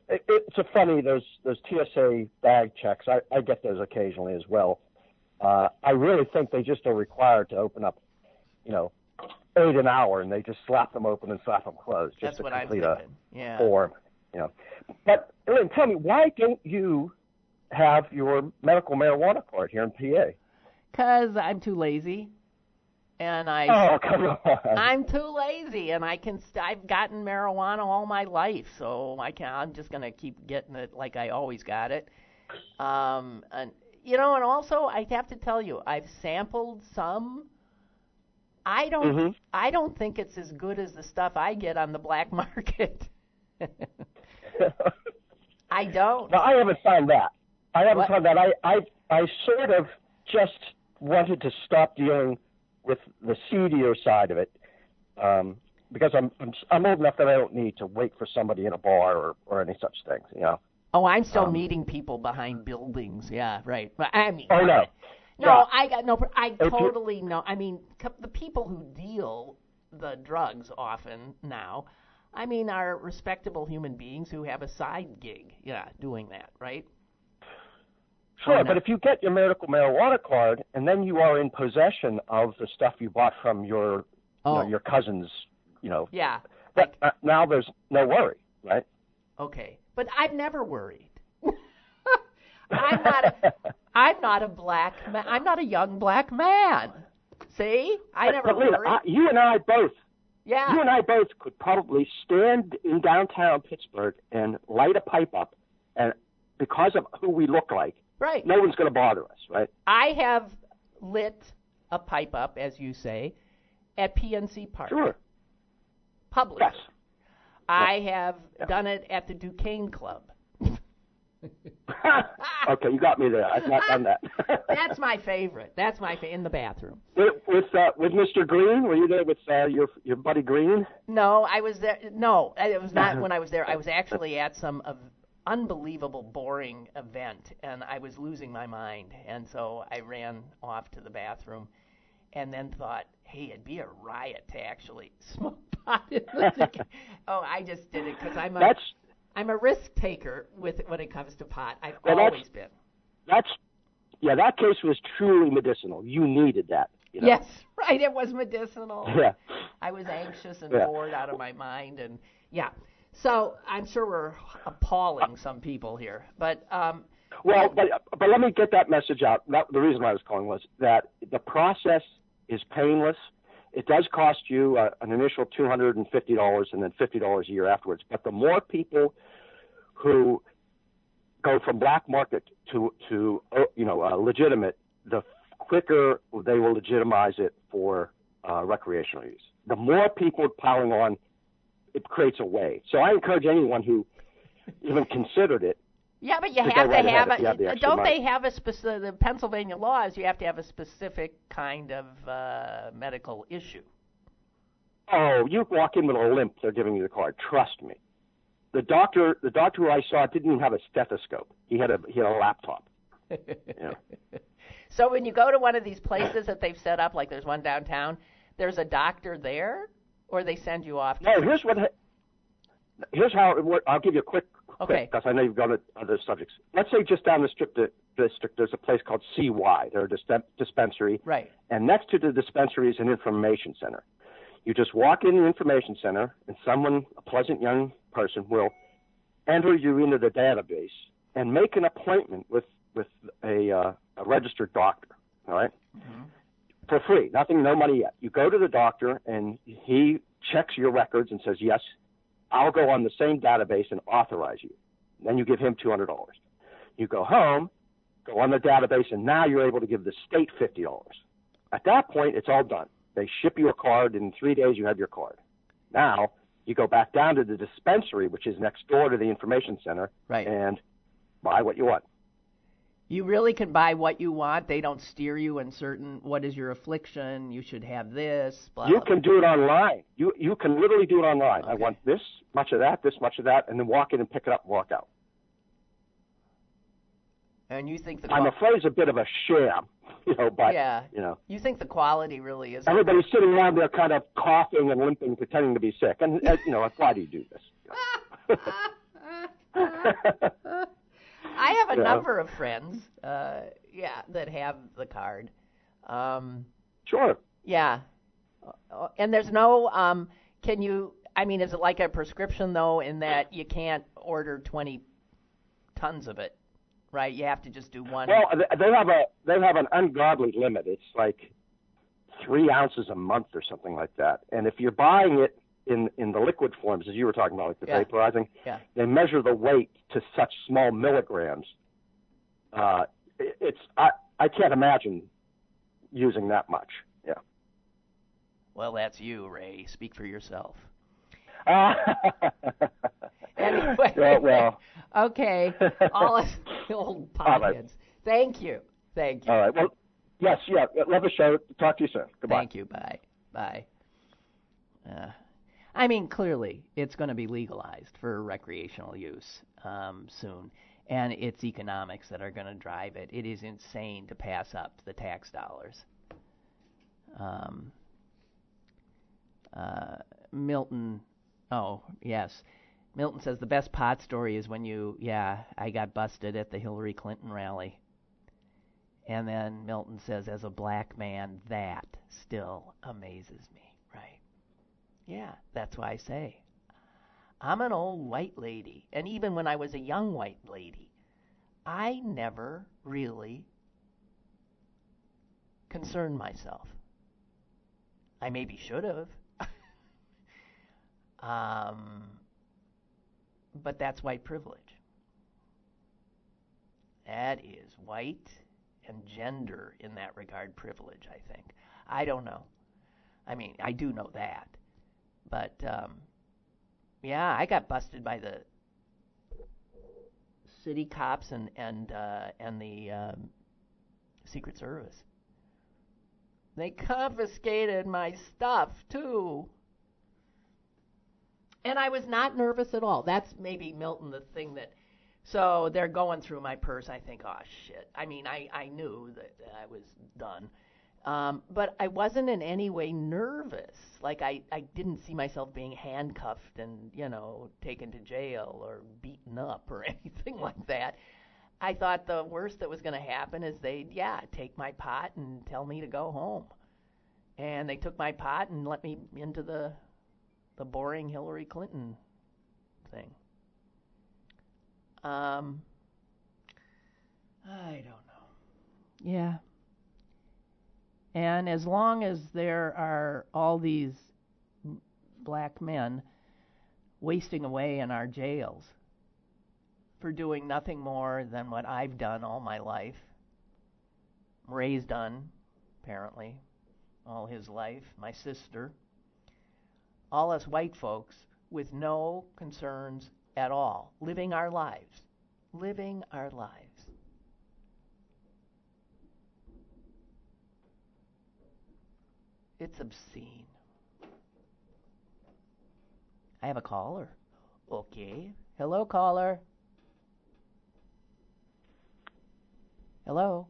It, it's a funny, those those T S A bag checks. I, I get those occasionally as well. Uh, I really think they just are required to open up, you know, eight an hour, and they just slap them open and slap them closed. Just That's to what complete I'm thinking. A yeah. form, you know. But, Lynn, tell me, why don't you have your medical marijuana card here in P A? Because I'm too lazy. And I, oh, come on. I'm too lazy, and I can. St- I've gotten marijuana all my life, so I can. I'm just gonna keep getting it like I always got it. Um, and you know, and also I have to tell you, I've sampled some. I don't. Mm-hmm. I don't think it's as good as the stuff I get on the black market. I don't. No, I haven't found that. I haven't what? found that. I, I, I sort of just wanted to stop dealing with the seedier side of it, um, because I'm, I'm I'm old enough that I don't need to wait for somebody in a bar or, or any such things, you know. Oh, I'm still um, meeting people behind buildings. Yeah, right. But I mean, oh no, no, yeah. I got no. I totally know. I mean, the people who deal the drugs often now, I mean, are respectable human beings who have a side gig. Yeah, doing that, right? Sure, oh, no. But if you get your medical marijuana card and then you are in possession of the stuff you bought from your oh. you know, your cousin's, you know, yeah, that, like, uh, now there's no worry, right? Okay, but I've never worried. I'm not. A, I'm not a black. Ma- I'm not a young black man. See, I never worried. Lena, I, you and I both. Yeah. You and I both could probably stand in downtown Pittsburgh and light a pipe up, and because of who we look like. Right. No one's going to bother us, right? I have lit a pipe up, as you say, at P N C Park. Sure. Public. Yes. I yes. have yes. done it at the Duquesne Club. Okay, you got me there. I've not done that. That's my favorite. That's my favorite, in the bathroom. With with, uh, with Mister Green? Were you there with uh, your your buddy Green? No, I was there. No, it was not when I was there. I was actually at some of. unbelievable boring event, and I was losing my mind, and so I ran off to the bathroom and then thought, hey, it'd be a riot to actually smoke pot in the oh I just did it because I'm a that's, I'm a risk taker with when it comes to pot. I've well, always that's, been that's yeah that case was truly medicinal. You needed that, you know? Yes, right, it was medicinal. Yeah, I was anxious and yeah. bored out of my mind, and yeah. So I'm sure we're appalling some people here, but um, well, but, but let me get that message out. That, the reason why I was calling was that the process is painless. It does cost you uh, an initial two hundred fifty dollars and then fifty dollars a year afterwards. But the more people who go from black market to, to you know, uh, legitimate, the quicker they will legitimize it for uh, recreational use. The more people piling on, it creates a way. So I encourage anyone who even considered it. Yeah, but you have to right have it. A, have don't money. They have a specific? The Pennsylvania laws, you have to have a specific kind of uh, medical issue. Oh, you walk in with a limp, they're giving you the card. Trust me. The doctor, the doctor who I saw didn't even have a stethoscope. He had a he had a laptop. You know. So when you go to one of these places that they've set up, like there's one downtown, there's a doctor there, or they send you off. To no, here's what. Here's how it works. I'll give you a quick. Okay. Because I know you've gone to other subjects. Let's say just down the strip district, there's a place called C Y. They're a dis- dispensary. Right. And next to the dispensary is an information center. You just walk in the information center, and someone, a pleasant young person, will enter you into the database and make an appointment with with a, uh, a registered doctor. All right. Mm-hmm. For free, nothing, no money yet. You go to the doctor, and he checks your records and says yes. I'll go on the same database and authorize you. Then you give him two hundred dollars. You go home, go on the database, and now you're able to give the state fifty dollars. At that point, it's all done. They ship you a card. In three days, you have your card. Now, you go back down to the dispensary, which is next door to the information center, right, and buy what you want. You really can buy what you want. They don't steer you in certain, what is your affliction, you should have this. Blah, you blah, can blah. do it online. You you can literally do it online. Okay. I want this much of that, this much of that, and then walk in and pick it up and walk out. And you think the I'm qual- afraid it's a bit of a sham, you know, but, yeah. you know. You think the quality really is. Everybody's sitting around there kind of coughing and limping, pretending to be sick. And, you know, why do you do this? I have a yeah. number of friends, uh, yeah, that have the card. Um, sure. Yeah. And there's no, um, can you, I mean, is it like a prescription, though, in that you can't order twenty tons of it, right? You have to just do one. Well, they have a they have an ungodly limit. It's like three ounces a month or something like that. And if you're buying it in in the liquid forms, as you were talking about, like the yeah. vaporizing, yeah. they measure the weight to such small milligrams. Uh, it, it's I, I can't imagine using that much. Yeah. Well, that's you, Ray. Speak for yourself. Uh, anyway. Yeah, well. Okay. All us old potheads. Thank you. Thank you. All right. Well, yes, yeah. Love the show. Talk to you soon. Goodbye. Thank you. Bye. Bye. Uh, I mean, clearly, it's going to be legalized for recreational use um, soon, and it's economics that are going to drive it. It is insane to pass up the tax dollars. Um, uh, Milton, oh, yes. Milton says the best pot story is when you, yeah, I got busted at the Hillary Clinton rally. And then Milton says, as a black man, that still amazes me. Yeah, that's why I say I'm an old white lady, and even when I was a young white lady, I never really concerned myself. I maybe should have, um, but that's white privilege. That is white and gender in that regard privilege, I think. I don't know. I mean, I do know that. But, um, yeah, I got busted by the city cops and and uh, and the um, Secret Service. They confiscated my stuff, too. And I was not nervous at all. That's maybe, Milton, the thing that... So they're going through my purse. I think, oh, shit. I mean, I, I knew that I was done. Um, but I wasn't in any way nervous. Like, I, I didn't see myself being handcuffed and, you know, taken to jail or beaten up or anything like that. I thought the worst that was going to happen is they'd, yeah, take my pot and tell me to go home. And they took my pot and let me into the the boring Hillary Clinton thing. Um, I don't know. Yeah. And as long as there are all these black men wasting away in our jails for doing nothing more than what I've done all my life, Ray's done, apparently, all his life, my sister, all us white folks with no concerns at all, living our lives, living our lives. It's obscene. I have a caller. Okay. Hello, caller. Hello.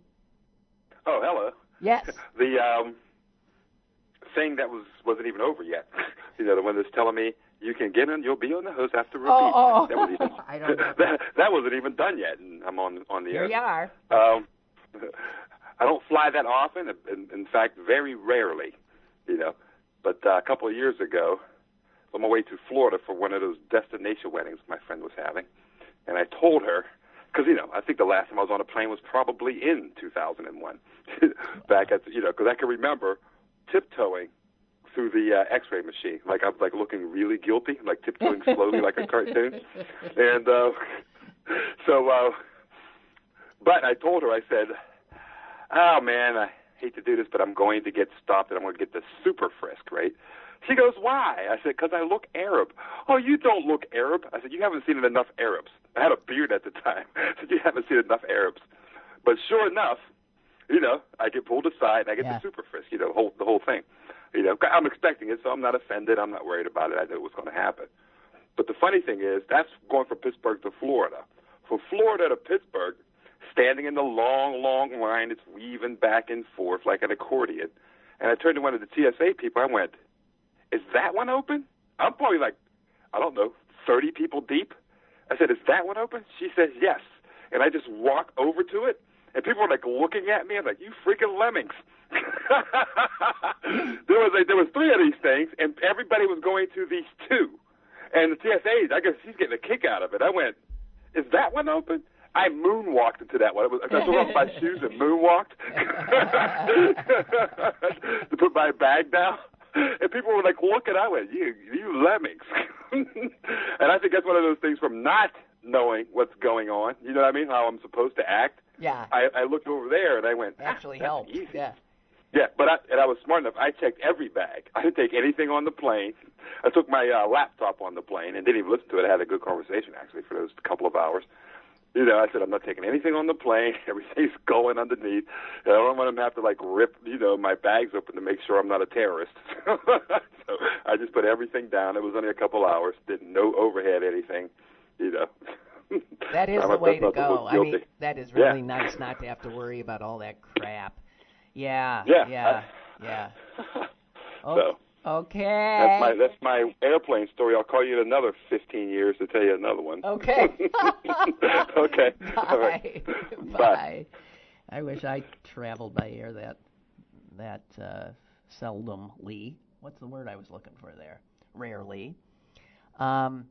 Oh, hello. Yes. The um, thing that was, wasn't even over yet. You know, the one that's telling me, you can get in, you'll be on the host after repeat. Oh, oh. That, was even, I don't know. That, that wasn't even done yet, and I'm on, on the air. You are. Um, I don't fly that often, in, in fact, very rarely, you know. But uh, a couple of years ago, on my way to Florida for one of those destination weddings my friend was having, and I told her, because, you know, I think the last time I was on a plane was probably in two thousand one, back at, you know, because I can remember tiptoeing through the uh, X-ray machine, like I'm like looking really guilty, like tiptoeing slowly like a cartoon. And uh, so, uh, but I told her, I said, oh, man, I hate to do this, but I'm going to get stopped and I'm going to get the super frisk, right? She goes, why? I said, because I look Arab. Oh, you don't look Arab. I said, you haven't seen enough Arabs. I had a beard at the time. I said, you haven't seen enough Arabs. But sure enough, you know, I get pulled aside and I get yeah. the super frisk, you know, whole, the whole thing. You know, I'm expecting it, so I'm not offended. I'm not worried about it. I knew it was going to happen. But the funny thing is, that's going from Pittsburgh to Florida. From Florida to Pittsburgh, standing in the long, long line, it's weaving back and forth like an accordion. And I turned to one of the T S A people. I went, is that one open? I'm probably like, I don't know, thirty people deep. I said, is that one open? She says, yes. And I just walk over to it, and people are like looking at me. I'm like, you freaking lemmings. there was a, there was three of these things, and everybody was going to these two. And the T S A, I guess she's getting a kick out of it. I went, is that one open? I moonwalked into that one. It was, I took off my shoes and moonwalked to put my bag down. And people were like, look at I went, you, you lemmings. And I think that's one of those things from not knowing what's going on. You know what I mean? How I'm supposed to act. Yeah. I, I looked over there and I went, ah, actually helped. Easy. Yeah. Yeah, but I, and I was smart enough. I checked every bag. I didn't take anything on the plane. I took my uh, laptop on the plane and didn't even listen to it. I had a good conversation actually for those couple of hours. You know, I said, I'm not taking anything on the plane. Everything's going underneath. And I don't want them to have to, like, rip, you know, my bags open to make sure I'm not a terrorist. So I just put everything down. It was only a couple hours. Did no overhead anything, you know. That is the way to go. I mean, that is really yeah. nice not to have to worry about all that crap. Yeah, yeah, yeah. yeah. So, okay. That's my, that's my airplane story. I'll call you in another fifteen years to tell you another one. Okay. Okay. Bye. All right. Bye. Bye. I wish I traveled by air that that uh, seldomly. What's the word I was looking for there? Rarely. Um,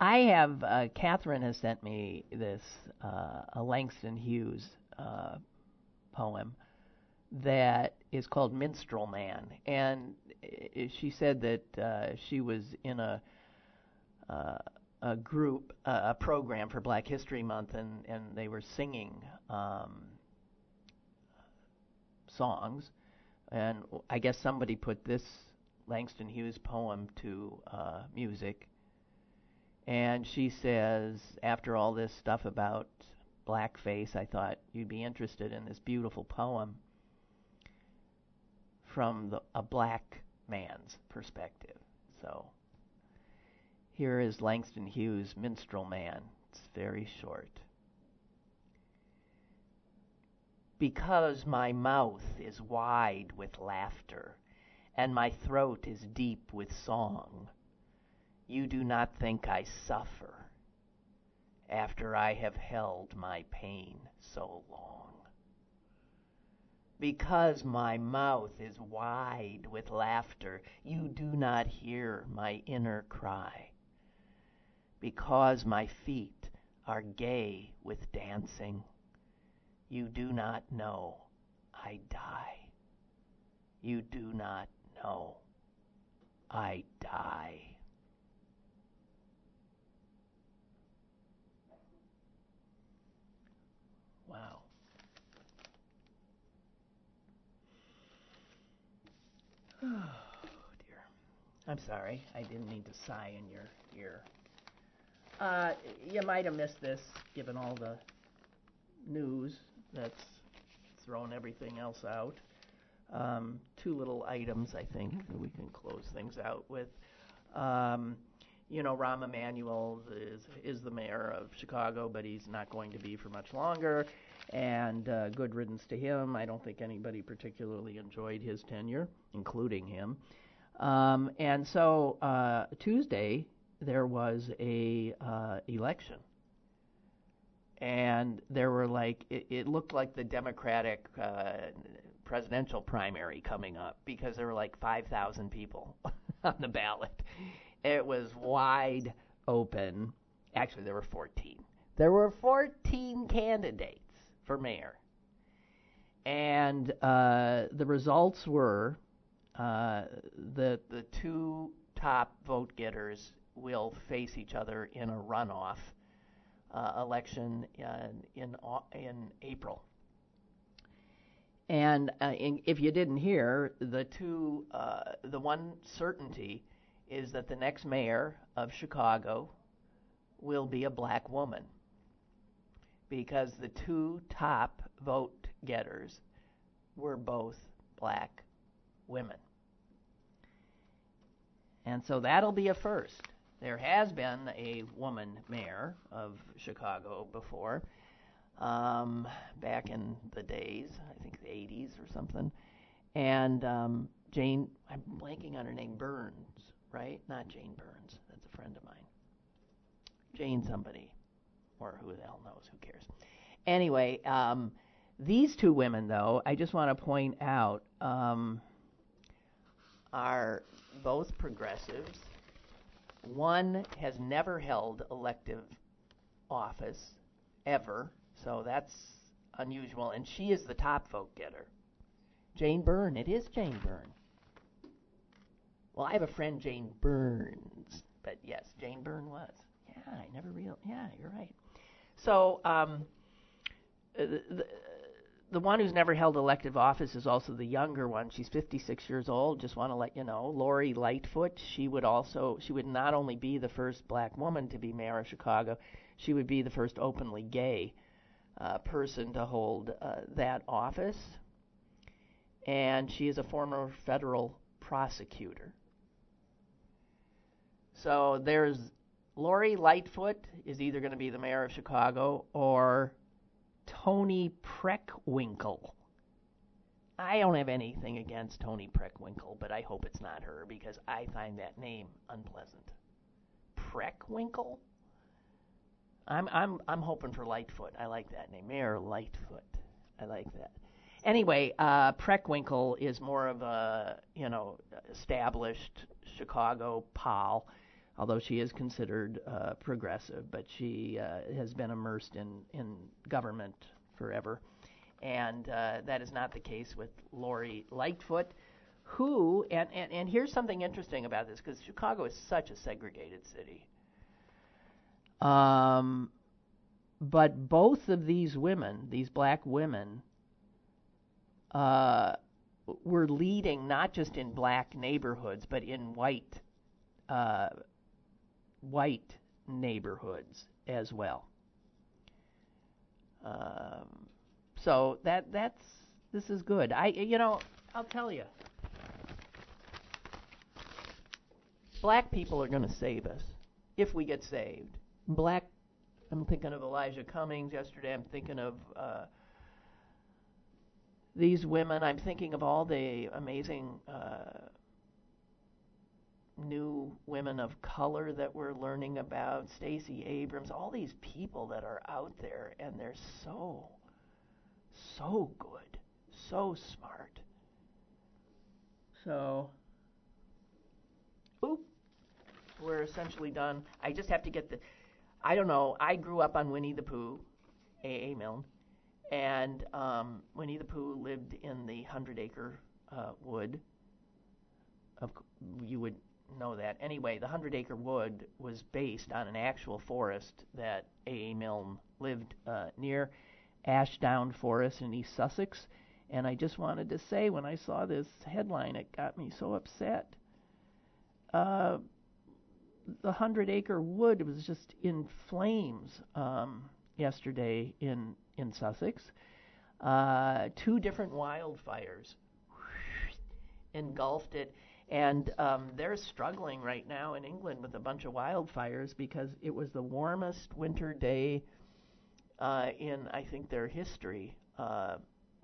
I have, uh, Catherine has sent me this, uh, a Langston Hughes uh, poem that is called Minstrel Man, and she said that uh, she was in a uh, a group, uh, a program for Black History Month, and, and they were singing um, songs, and I guess somebody put this Langston Hughes poem to uh, music, and she says, after all this stuff about blackface, I thought you'd be interested in this beautiful poem from the, a black man's perspective. So here is Langston Hughes' Minstrel Man. It's very short. Because my mouth is wide with laughter, and my throat is deep with song, you do not think I suffer after I have held my pain so long. Because my mouth is wide with laughter, you do not hear my inner cry. Because my feet are gay with dancing, you do not know I die. You do not know. I die. Wow. Oh, dear. I'm sorry. I didn't mean to sigh in your ear. Uh, you might have missed this, given all the news that's thrown everything else out. Um, two little items, I think, that we can close things out with. Um, you know, Rahm Emanuel is, is the mayor of Chicago, but he's not going to be for much longer, and uh, good riddance to him. I don't think anybody particularly enjoyed his tenure, including him. Um, and so uh, Tuesday there was a uh, election. And there were like, it, it looked like the Democratic uh, presidential primary coming up, because there were like five thousand people on the ballot. It was wide open. Actually, there were fourteen. There were fourteen candidates for mayor. And uh, the results were uh, that the two top vote getters will face each other in a runoff. Uh, election in in, in April. And uh, in, if you didn't hear, the two, uh, the one certainty is that the next mayor of Chicago will be a black woman, because the two top vote getters were both black women. And so that'll be a first. There has been a woman mayor of Chicago before, um, back in the days, I think the eighties or something. And um, Jane, I'm blanking on her name, Burns, right? Not Jane Burns. That's a friend of mine. Jane somebody, or who the hell knows, who cares. Anyway, um, these two women, though, I just want to point out, um, are both progressives. One has never held elective office, ever, so that's unusual. And she is the top vote-getter. Jane Byrne. It is Jane Byrne. Well, I have a friend, Jane Burns, but yes, Jane Byrne was. Yeah, I never real. Yeah, you're right. So um, the, the, the one who's never held elective office is also the younger one. She's fifty-six years old. Just want to let you know, Lori Lightfoot. She would also, she would not only be the first black woman to be mayor of Chicago, she would be the first openly gay uh, person to hold uh, that office. And she is a former federal prosecutor. So there's Lori Lightfoot is either going to be the mayor of Chicago or Tony Preckwinkle. I don't have anything against Tony Preckwinkle, but I hope it's not her, because I find that name unpleasant. Preckwinkle? I'm I'm I'm hoping for Lightfoot. I like that name. Mayor Lightfoot. I like that. Anyway, uh, Preckwinkle is more of a, you know, established Chicago pal, although she is considered uh, progressive, but she uh, has been immersed in, in government forever. And uh, that is not the case with Lori Lightfoot, who, and, and, and here's something interesting about this, because Chicago is such a segregated city. Um, but both of these women, these black women, uh, were leading not just in black neighborhoods, but in white uh white neighborhoods as well. Um, so that that's this is good. I you know I'll tell you, black people are going to save us if we get saved. Black. I'm thinking of Elijah Cummings yesterday. I'm thinking of uh, these women. I'm thinking of all the amazing Uh, new women of color that we're learning about, Stacey Abrams, all these people that are out there, and they're so, so good, so smart. So, oop, we're essentially done. I just have to get the, I don't know, I grew up on Winnie the Pooh, A A Milne, and um, Winnie the Pooh lived in the hundred acre uh, wood. Of, you would know that. Anyway, the hundred acre wood was based on an actual forest that A A. Milne lived uh, near, Ashdown Forest in East Sussex. And I just wanted to say, when I saw this headline, it got me so upset. Uh, the hundred acre wood was just in flames um, yesterday in, in Sussex. Uh, two different wildfires engulfed it. And um, they're struggling right now in England with a bunch of wildfires because it was the warmest winter day uh, in, I think, their history. Uh,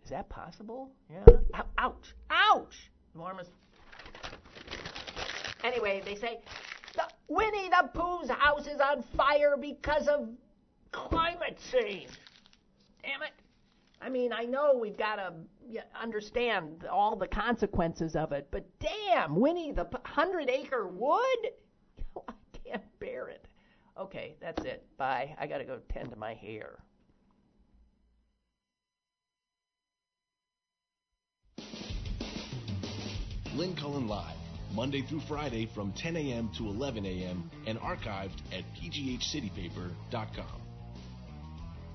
is that possible? Yeah. Ow, ouch. Ouch. Warmest. Anyway, they say, the Winnie the Pooh's house is on fire because of climate change. Damn it. I mean, I know we've got to understand all the consequences of it, but damn, Winnie the hundred acre wood? I can't bear it. Okay, that's it. Bye. I got to go tend to my hair. Lynn Cullen Live, Monday through Friday from ten a m to eleven a m and archived at p g h city paper dot com.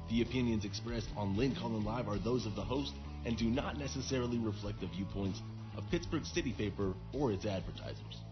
The opinions expressed on Lynn Cullen Live are those of the host and do not necessarily reflect the viewpoints of Pittsburgh City Paper or its advertisers.